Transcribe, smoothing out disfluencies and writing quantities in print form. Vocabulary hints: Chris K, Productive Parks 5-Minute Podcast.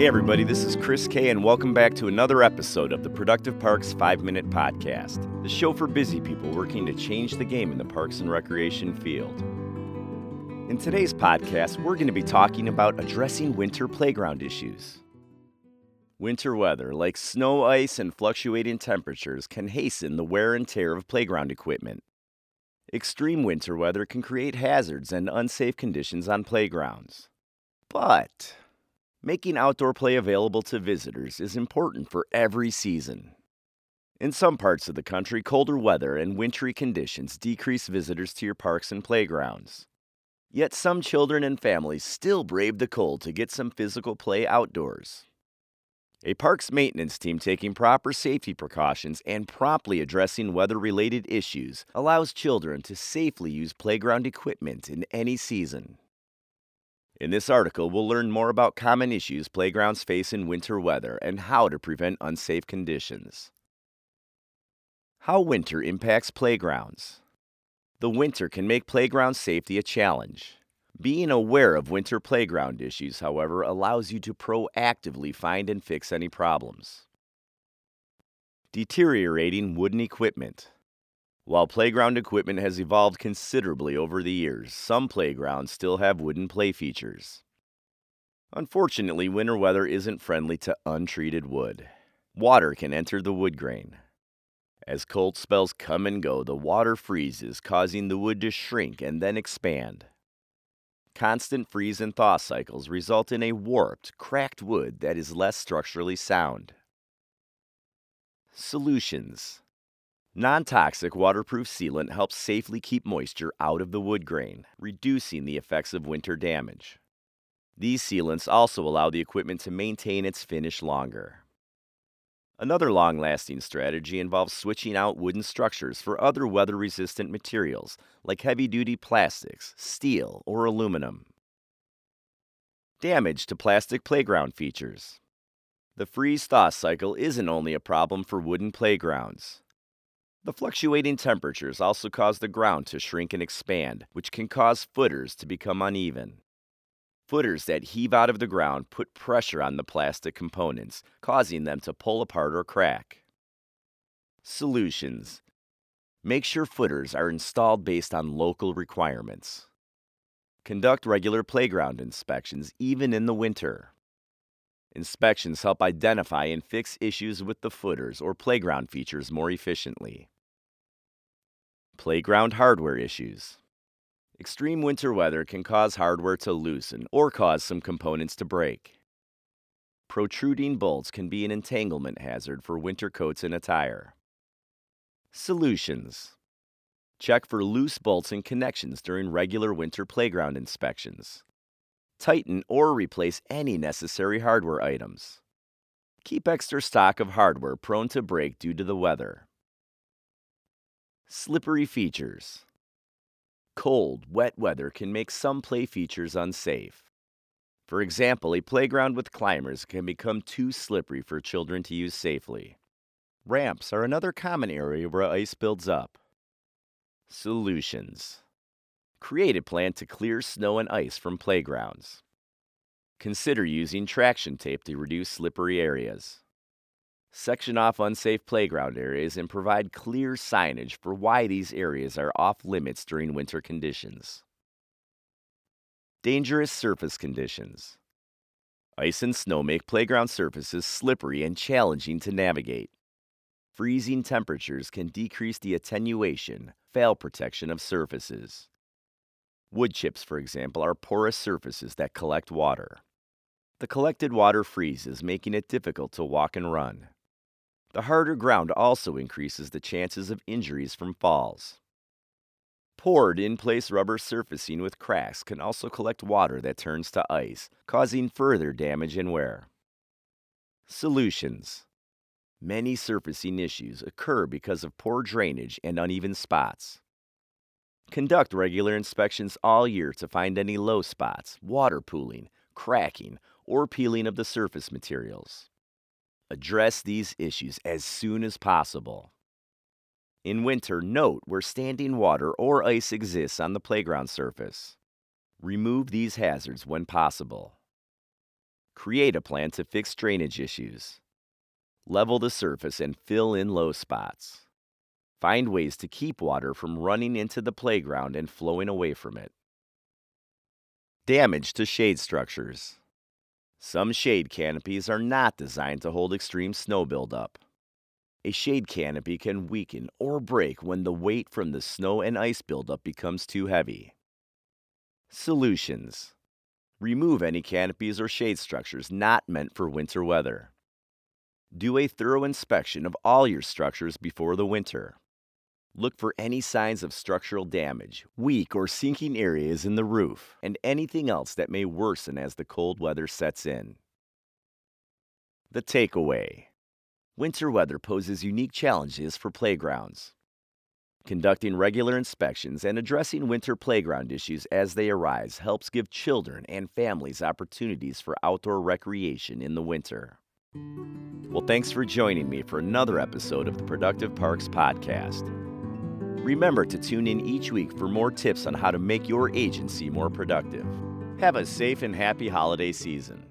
Hey everybody, this is Chris K, and welcome back to another episode of the Productive Parks 5-Minute Podcast, the show for busy people working to change the game in the parks and recreation field. In today's podcast, we're going to be talking about addressing winter playground issues. Winter weather, like snow, ice, and fluctuating temperatures, can hasten the wear and tear of playground equipment. Extreme winter weather can create hazards and unsafe conditions on playgrounds. But making outdoor play available to visitors is important for every season. In some parts of the country, colder weather and wintry conditions decrease visitors to your parks and playgrounds. Yet some children and families still brave the cold to get some physical play outdoors. A parks maintenance team taking proper safety precautions and promptly addressing weather-related issues allows children to safely use playground equipment in any season. In this article, we'll learn more about common issues playgrounds face in winter weather and how to prevent unsafe conditions. How winter impacts playgrounds. The winter can make playground safety a challenge. Being aware of winter playground issues, however, allows you to proactively find and fix any problems. Deteriorating wooden equipment. While playground equipment has evolved considerably over the years, some playgrounds still have wooden play features. Unfortunately, winter weather isn't friendly to untreated wood. Water can enter the wood grain. As cold spells come and go, the water freezes, causing the wood to shrink and then expand. Constant freeze and thaw cycles result in a warped, cracked wood that is less structurally sound. Solutions. Non-toxic waterproof sealant helps safely keep moisture out of the wood grain, reducing the effects of winter damage. These sealants also allow the equipment to maintain its finish longer. Another long-lasting strategy involves switching out wooden structures for other weather-resistant materials like heavy-duty plastics, steel, or aluminum. Damage to plastic playground features. The freeze-thaw cycle isn't only a problem for wooden playgrounds. The fluctuating temperatures also cause the ground to shrink and expand, which can cause footers to become uneven. Footers that heave out of the ground put pressure on the plastic components, causing them to pull apart or crack. Solutions. Make sure footers are installed based on local requirements. Conduct regular playground inspections, even in the winter. Inspections help identify and fix issues with the footers or playground features more efficiently. Playground hardware issues. Extreme winter weather can cause hardware to loosen or cause some components to break. Protruding bolts can be an entanglement hazard for winter coats and attire. Solutions. Check for loose bolts and connections during regular winter playground inspections. Tighten or replace any necessary hardware items. Keep extra stock of hardware prone to break due to the weather. Slippery features. Cold, wet weather can make some play features unsafe. For example, a playground with climbers can become too slippery for children to use safely. Ramps are another common area where ice builds up. Solutions. Create a plan to clear snow and ice from playgrounds. Consider using traction tape to reduce slippery areas. Section off unsafe playground areas and provide clear signage for why these areas are off limits during winter conditions. Dangerous surface conditions. Ice and snow make playground surfaces slippery and challenging to navigate. Freezing temperatures can decrease the attenuation, fail protection of surfaces. Wood chips, for example, are porous surfaces that collect water. The collected water freezes, making it difficult to walk and run. The harder ground also increases the chances of injuries from falls. Poured in-place rubber surfacing with cracks can also collect water that turns to ice, causing further damage and wear. Solutions. Many surfacing issues occur because of poor drainage and uneven spots. Conduct regular inspections all year to find any low spots, water pooling, cracking, or peeling of the surface materials. Address these issues as soon as possible. In winter, note where standing water or ice exists on the playground surface. Remove these hazards when possible. Create a plan to fix drainage issues. Level the surface and fill in low spots. Find ways to keep water from running into the playground and flowing away from it. Damage to shade structures. Some shade canopies are not designed to hold extreme snow buildup. A shade canopy can weaken or break when the weight from the snow and ice buildup becomes too heavy. Solutions. Remove any canopies or shade structures not meant for winter weather. Do a thorough inspection of all your structures before the winter. Look for any signs of structural damage, weak or sinking areas in the roof, and anything else that may worsen as the cold weather sets in. The takeaway. Winter weather poses unique challenges for playgrounds. Conducting regular inspections and addressing winter playground issues as they arise helps give children and families opportunities for outdoor recreation in the winter. Well, thanks for joining me for another episode of the Productive Parks Podcast. Remember to tune in each week for more tips on how to make your agency more productive. Have a safe and happy holiday season.